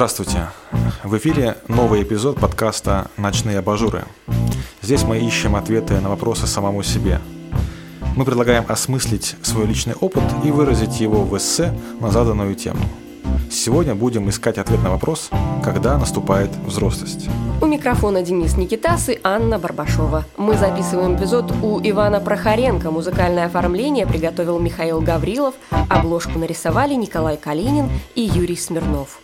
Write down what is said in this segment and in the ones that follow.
Здравствуйте! В эфире новый эпизод подкаста «Ночные абажуры». Здесь мы ищем ответы на вопросы самому себе. Мы предлагаем осмыслить свой личный опыт и выразить его в эссе на заданную тему. Сегодня будем искать ответ на вопрос «Когда наступает взрослость?». У микрофона Денис Никитас и Анна Барбашова. Мы записываем эпизод у Ивана Прохоренко. Музыкальное оформление приготовил Михаил Гаврилов, обложку нарисовали Николай Калинин и Юрий Смирнов.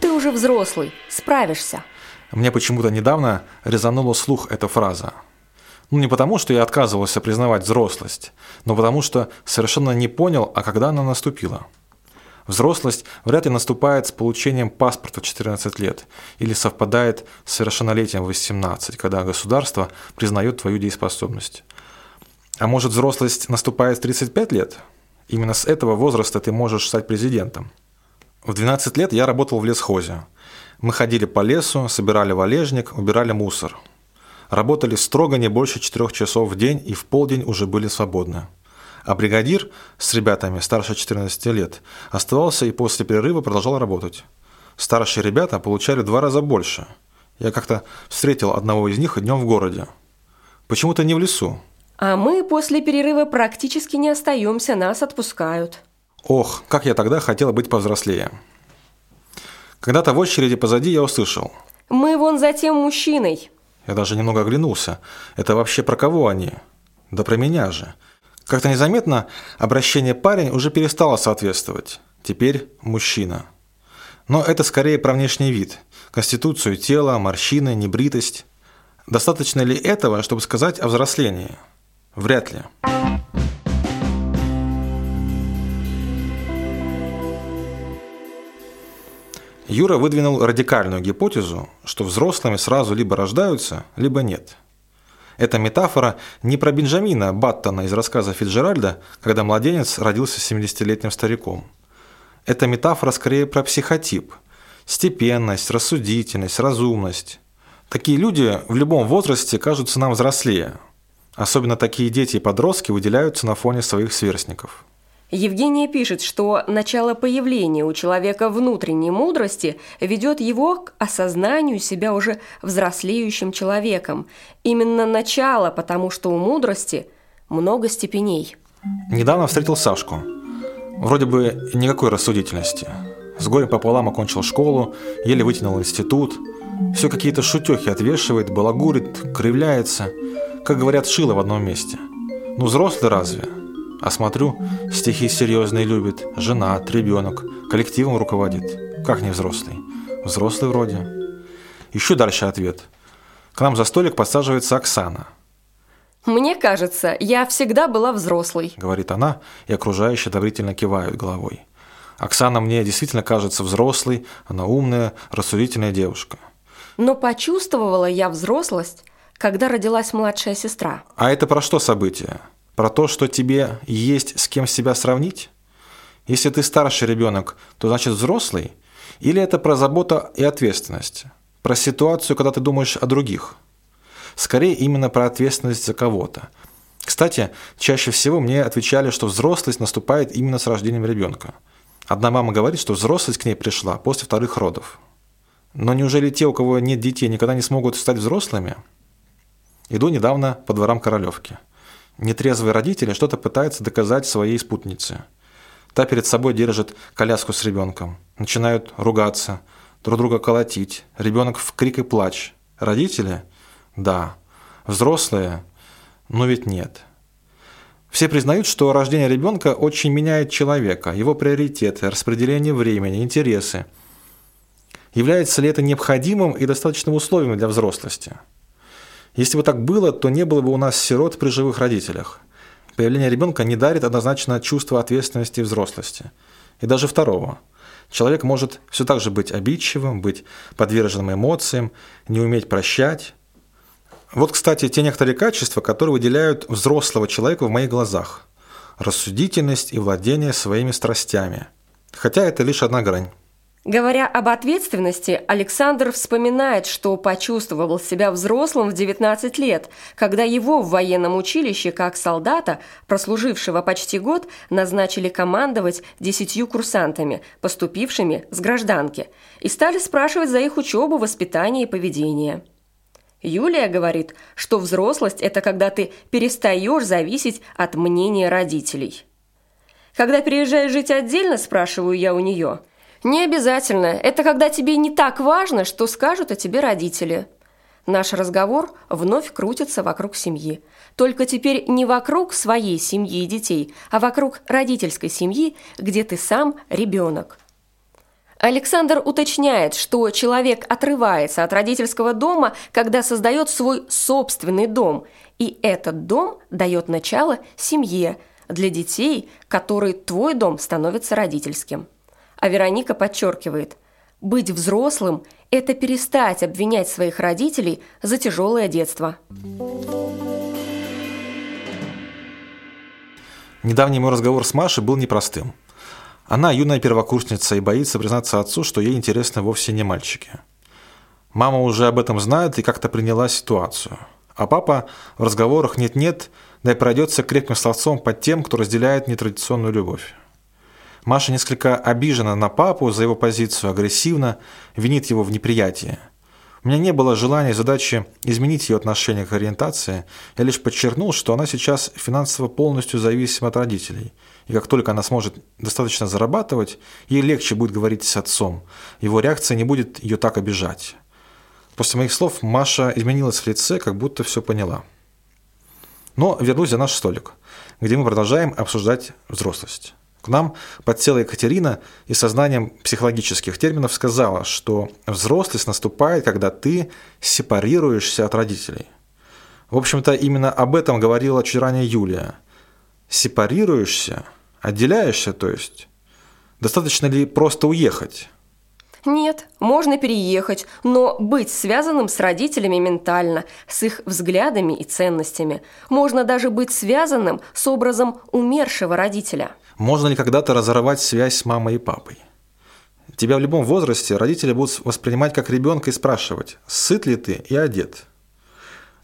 Ты уже взрослый, справишься. Мне почему-то недавно резанула слух эта фраза. Не потому, что я отказывался признавать взрослость, но потому, что совершенно не понял, а когда она наступила. Взрослость вряд ли наступает с получением паспорта в 14 лет или совпадает с совершеннолетием в 18, когда государство признает твою дееспособность. А может, взрослость наступает в 35 лет? Именно с этого возраста ты можешь стать президентом. В 12 лет я работал в лесхозе. Мы ходили по лесу, собирали валежник, убирали мусор. Работали строго не больше 4 часов в день и в полдень уже были свободны. А бригадир с ребятами старше 14 лет оставался и после перерыва продолжал работать. Старшие ребята получали 2 раза больше. Я как-то встретил одного из них днем в городе. Почему-то не в лесу. А мы после перерыва практически не остаемся, нас отпускают. Ох, как я тогда хотела быть повзрослее. Когда-то в очереди позади я услышал: «Мы вон за тем мужчиной». Я даже немного оглянулся. Это вообще про кого они? Да про меня же. Как-то незаметно обращение «парень» уже перестало соответствовать. Теперь «мужчина». Но это скорее про внешний вид. Конституцию тела, морщины, небритость. Достаточно ли этого, чтобы сказать о взрослении? Вряд ли. Юра выдвинул радикальную гипотезу, что взрослыми сразу либо рождаются, либо нет. Эта метафора не про Бенджамина Баттона из рассказа Фиджеральда, когда младенец родился 70-летним стариком. Эта метафора скорее про психотип – степенность, рассудительность, разумность. Такие люди в любом возрасте кажутся нам взрослее. Особенно такие дети и подростки выделяются на фоне своих сверстников. Евгения пишет, что начало появления у человека внутренней мудрости ведет его к осознанию себя уже взрослеющим человеком. Именно начало, потому что у мудрости много степеней. Недавно встретил Сашку. Вроде бы никакой рассудительности. С горем пополам окончил школу, еле вытянул институт. Все какие-то шутехи отвешивает, балагурит, кривляется. Как говорят, шило в одном месте. Взрослый разве? А смотрю, стихи серьезные любит, женат, ребенок, коллективом руководит. Как не взрослый? Взрослый вроде. Еще дальше ответ. К нам за столик подсаживается Оксана. «Мне кажется, я всегда была взрослой», — говорит она, и окружающие одобрительно кивают головой. Оксана мне действительно кажется взрослой, она умная, рассудительная девушка. «Но почувствовала я взрослость, когда родилась младшая сестра». А это про что событие? Про то, что тебе есть с кем себя сравнить? Если ты старший ребенок, то значит взрослый? Или это про заботу и ответственность? Про ситуацию, когда ты думаешь о других? Скорее именно про ответственность за кого-то. Кстати, чаще всего мне отвечали, что взрослость наступает именно с рождением ребенка. Одна мама говорит, что взрослость к ней пришла после 2 родов. Но неужели те, у кого нет детей, никогда не смогут стать взрослыми? Иду недавно по дворам Королевки. Нетрезвые родители что-то пытаются доказать своей спутнице. Та перед собой держит коляску с ребенком. Начинают ругаться, друг друга колотить. Ребенок в крик и плач. Родители? Да. Взрослые? Ведь нет. Все признают, что рождение ребенка очень меняет человека, его приоритеты, распределение времени, интересы. Является ли это необходимым и достаточным условием для взрослости? Если бы так было, то не было бы у нас сирот при живых родителях. Появление ребенка не дарит однозначно чувство ответственности и взрослости. И даже второго. Человек может все так же быть обидчивым, быть подверженным эмоциям, не уметь прощать. Кстати, те некоторые качества, которые выделяют взрослого человека в моих глазах. Рассудительность и владение своими страстями. Хотя это лишь одна грань. Говоря об ответственности, Александр вспоминает, что почувствовал себя взрослым в 19 лет, когда его в военном училище как солдата, прослужившего почти год, назначили командовать 10 курсантами, поступившими с гражданки, и стали спрашивать за их учебу, воспитание и поведение. Юлия говорит, что взрослость – это когда ты перестаешь зависеть от мнения родителей. «Когда переезжаешь жить отдельно, – спрашиваю я у нее, – не обязательно. Это когда тебе не так важно, что скажут о тебе родители. Наш разговор вновь крутится вокруг семьи. Только теперь не вокруг своей семьи и детей, а вокруг родительской семьи, где ты сам ребенок. Александр уточняет, что человек отрывается от родительского дома, когда создает свой собственный дом. И этот дом дает начало семье для детей, которые твой дом становится родительским. А Вероника подчеркивает, быть взрослым – это перестать обвинять своих родителей за тяжелое детство. Недавний мой разговор с Машей был непростым. Она юная первокурсница и боится признаться отцу, что ей интересны вовсе не мальчики. Мама уже об этом знает и как-то приняла ситуацию. А папа в разговорах нет-нет, да и пройдется крепким словцом под тем, кто разделяет нетрадиционную любовь. Маша несколько обижена на папу за его позицию, агрессивно винит его в неприятии. У меня не было желания и задачи изменить ее отношение к ориентации. Я лишь подчеркнул, что она сейчас финансово полностью зависима от родителей. И как только она сможет достаточно зарабатывать, ей легче будет говорить с отцом. Его реакция не будет ее так обижать. После моих слов Маша изменилась в лице, как будто все поняла. Но вернусь за наш столик, где мы продолжаем обсуждать взрослость. К нам подсела Екатерина и со знанием психологических терминов сказала, что взрослость наступает, когда ты сепарируешься от родителей. В общем-то, именно об этом говорила чуть ранее Юлия. Сепарируешься, отделяешься, то есть. Достаточно ли просто уехать? Нет, можно переехать, но быть связанным с родителями ментально, с их взглядами и ценностями. Можно даже быть связанным с образом умершего родителя. Можно ли когда-то разорвать связь с мамой и папой? Тебя в любом возрасте родители будут воспринимать как ребенка и спрашивать, сыт ли ты и одет.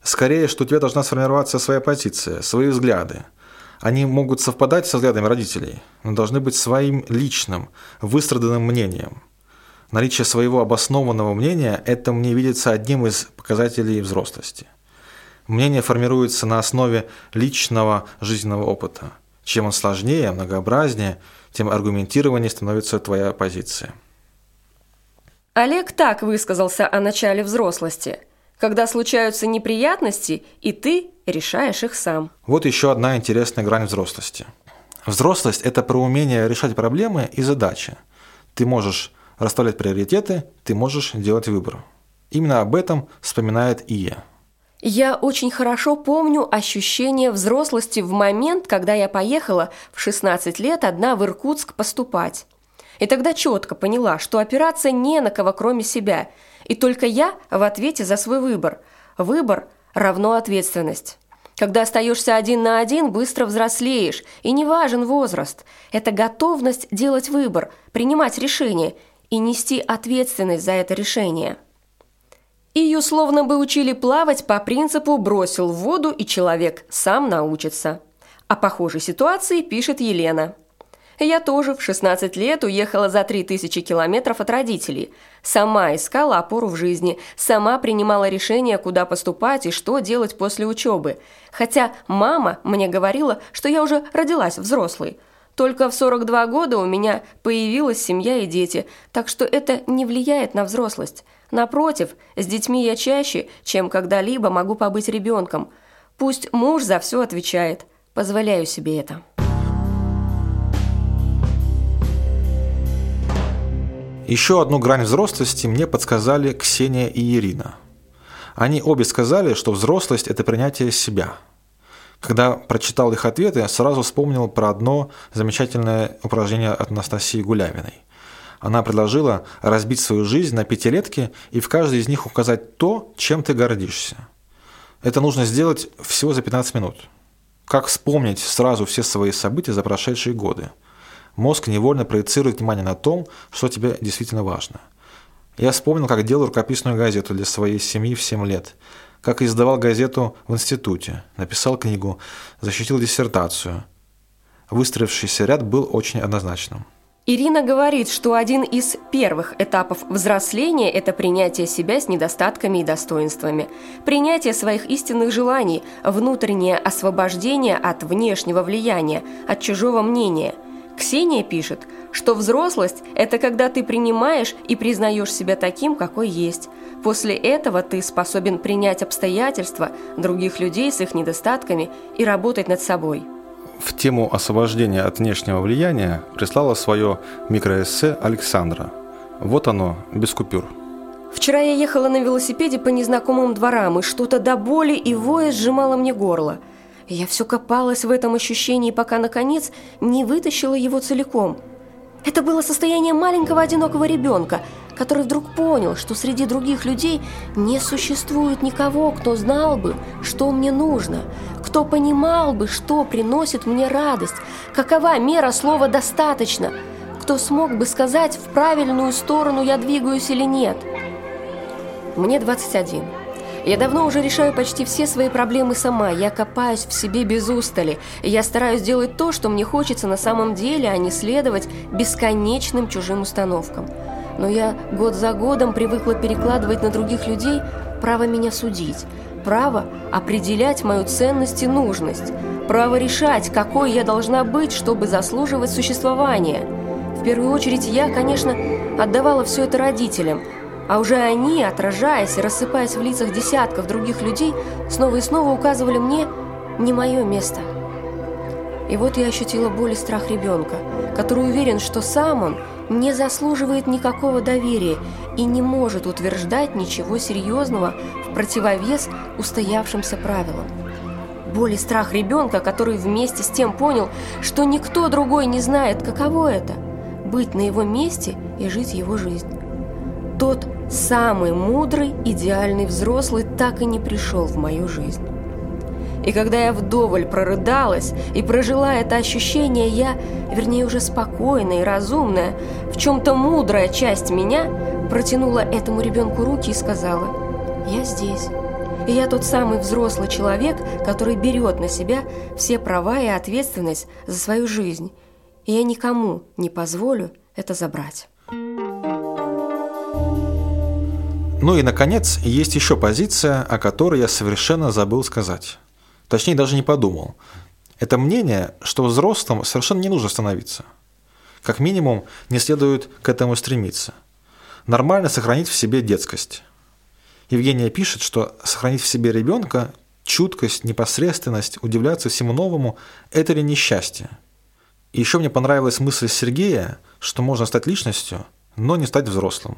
Скорее, что у тебя должна сформироваться своя позиция, свои взгляды. Они могут совпадать со взглядами родителей, но должны быть своим личным, выстраданным мнением. Наличие своего обоснованного мнения – это мне видится одним из показателей взрослости. Мнение формируется на основе личного жизненного опыта. Чем он сложнее, многообразнее, тем аргументированнее становится твоя позиция. Олег так высказался о начале взрослости. Когда случаются неприятности, и ты решаешь их сам. Вот еще одна интересная грань взрослости. Взрослость – это про умение решать проблемы и задачи. Ты можешь расставлять приоритеты, ты можешь делать выбор. Именно об этом вспоминает Ия. Я очень хорошо помню ощущение взрослости в момент, когда я поехала в 16 лет одна в Иркутск поступать. И тогда четко поняла, что опираться не на кого, кроме себя. И только я в ответе за свой выбор. Выбор равно ответственность. Когда остаешься один на один, быстро взрослеешь, и не важен возраст. Это готовность делать выбор, принимать решение и нести ответственность за это решение. Ее словно бы учили плавать по принципу «бросил в воду, и человек сам научится». О похожей ситуации пишет Елена. «Я тоже в 16 лет уехала за 3000 километров от родителей. Сама искала опору в жизни, сама принимала решение, куда поступать и что делать после учебы. Хотя мама мне говорила, что я уже родилась взрослой. Только в 42 года у меня появилась семья и дети, так что это не влияет на взрослость. Напротив, с детьми я чаще, чем когда-либо могу побыть ребенком. Пусть муж за все отвечает. Позволяю себе это». Еще одну грань взрослости мне подсказали Ксения и Ирина. Они обе сказали, что взрослость – это принятие себя. Когда прочитал их ответы, я сразу вспомнил про одно замечательное упражнение от Анастасии Гулявиной. Она предложила разбить свою жизнь на пятилетки и в каждой из них указать то, чем ты гордишься. Это нужно сделать всего за 15 минут. Как вспомнить сразу все свои события за прошедшие годы? Мозг невольно проецирует внимание на том, что тебе действительно важно. Я вспомнил, как делал рукописную газету для своей семьи в 7 лет, как издавал газету в институте, написал книгу, защитил диссертацию. Выстроившийся ряд был очень однозначным. Ирина говорит, что один из первых этапов взросления – это принятие себя с недостатками и достоинствами, принятие своих истинных желаний, внутреннее освобождение от внешнего влияния, от чужого мнения. Ксения пишет, что взрослость – это когда ты принимаешь и признаешь себя таким, какой есть. После этого ты способен принять обстоятельства других людей с их недостатками и работать над собой. В тему освобождения от внешнего влияния прислала свое микроэссе Александра. Вот оно, без купюр. «Вчера я ехала на велосипеде по незнакомым дворам, и что-то до боли и воя сжимало мне горло. Я все копалась в этом ощущении, пока, наконец, не вытащила его целиком. Это было состояние маленького одинокого ребенка, который вдруг понял, что среди других людей не существует никого, кто знал бы, что мне нужно, кто понимал бы, что приносит мне радость, какова мера слова «достаточно», кто смог бы сказать, в правильную сторону я двигаюсь или нет. Мне 21. Я давно уже решаю почти все свои проблемы сама, я копаюсь в себе без устали, я стараюсь делать то, что мне хочется на самом деле, а не следовать бесконечным чужим установкам. Но я год за годом привыкла перекладывать на других людей право меня судить, право определять мою ценность и нужность, право решать, какой я должна быть, чтобы заслуживать существования. В первую очередь я, конечно, отдавала все это родителям, а уже они, отражаясь и рассыпаясь в лицах десятков других людей, снова и снова указывали мне не мое место. И вот я ощутила боль и страх ребенка, который уверен, что сам он не заслуживает никакого доверия и не может утверждать ничего серьезного в противовес устоявшимся правилам. Боль и страх ребенка, который вместе с тем понял, что никто другой не знает, каково это – быть на его месте и жить его жизнь. Тот самый мудрый, идеальный взрослый так и не пришел в мою жизнь. И когда я вдоволь прорыдалась и прожила это ощущение, я, вернее, уже спокойная и разумная, в чем-то мудрая часть меня протянула этому ребенку руки и сказала: «Я здесь. И я тот самый взрослый человек, который берет на себя все права и ответственность за свою жизнь. И я никому не позволю это забрать». Ну и, наконец, есть еще позиция, о которой я совершенно забыл сказать. Точнее, даже не подумал. Это мнение, что взрослым совершенно не нужно становиться. Как минимум, не следует к этому стремиться. Нормально сохранить в себе детскость. Евгения пишет, что сохранить в себе ребенка, чуткость, непосредственность, удивляться всему новому – это ли не счастье? И еще мне понравилась мысль Сергея, что можно стать личностью, но не стать взрослым.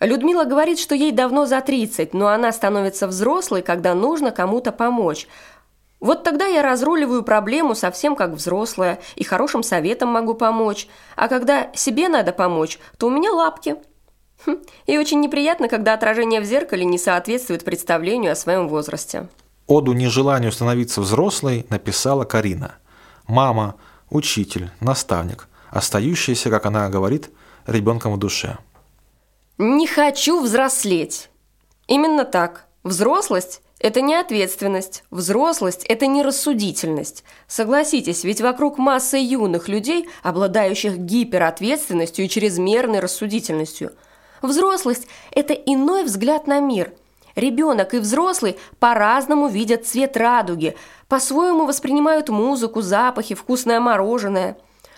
Людмила говорит, что ей давно за 30, но она становится взрослой, когда нужно кому-то помочь. Вот тогда я разруливаю проблему совсем как взрослая и хорошим советом могу помочь. А когда себе надо помочь, то у меня лапки. И очень неприятно, когда отражение в зеркале не соответствует представлению о своем возрасте. Оду нежеланию становиться взрослой написала Карина. Мама, учитель, наставник, остающаяся, как она говорит, ребенком в душе. «Не хочу взрослеть». Именно так. Взрослость – это не ответственность. Взрослость – это не рассудительность. Согласитесь, ведь вокруг масса юных людей, обладающих гиперответственностью и чрезмерной рассудительностью. Взрослость – это иной взгляд на мир. Ребенок и взрослый по-разному видят цвет радуги, по-своему воспринимают музыку, запахи, вкусное мороженое.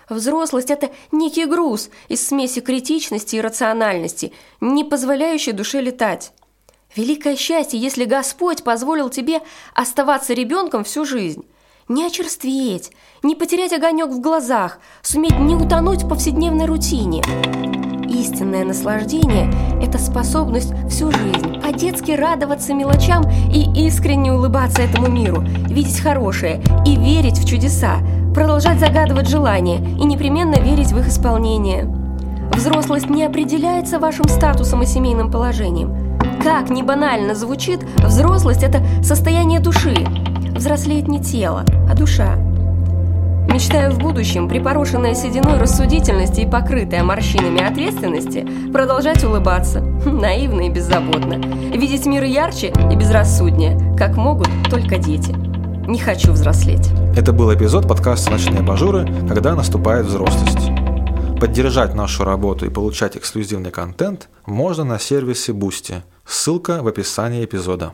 Взрослость – это некий груз из смеси критичности и рациональности, не позволяющий душе летать. Великое счастье, если Господь позволил тебе оставаться ребенком всю жизнь. Не очерстветь, не потерять огонек в глазах, суметь не утонуть в повседневной рутине. Истинное наслаждение – это способность всю жизнь по-детски радоваться мелочам и искренне улыбаться этому миру, видеть хорошее и верить в чудеса, продолжать загадывать желания и непременно верить в их исполнение. Взрослость не определяется вашим статусом и семейным положением. Как ни банально звучит, взрослость – это состояние души. Взрослеет не тело, а душа. Мечтаю в будущем, припорошенная сединой рассудительности и покрытая морщинами ответственности, продолжать улыбаться, наивно и беззаботно, видеть мир ярче и безрассуднее, как могут только дети. Не хочу взрослеть. Это был эпизод подкаста «Ночные абажуры. Когда наступает взрослость». Поддержать нашу работу и получать эксклюзивный контент можно на сервисе Бусти. Ссылка в описании эпизода.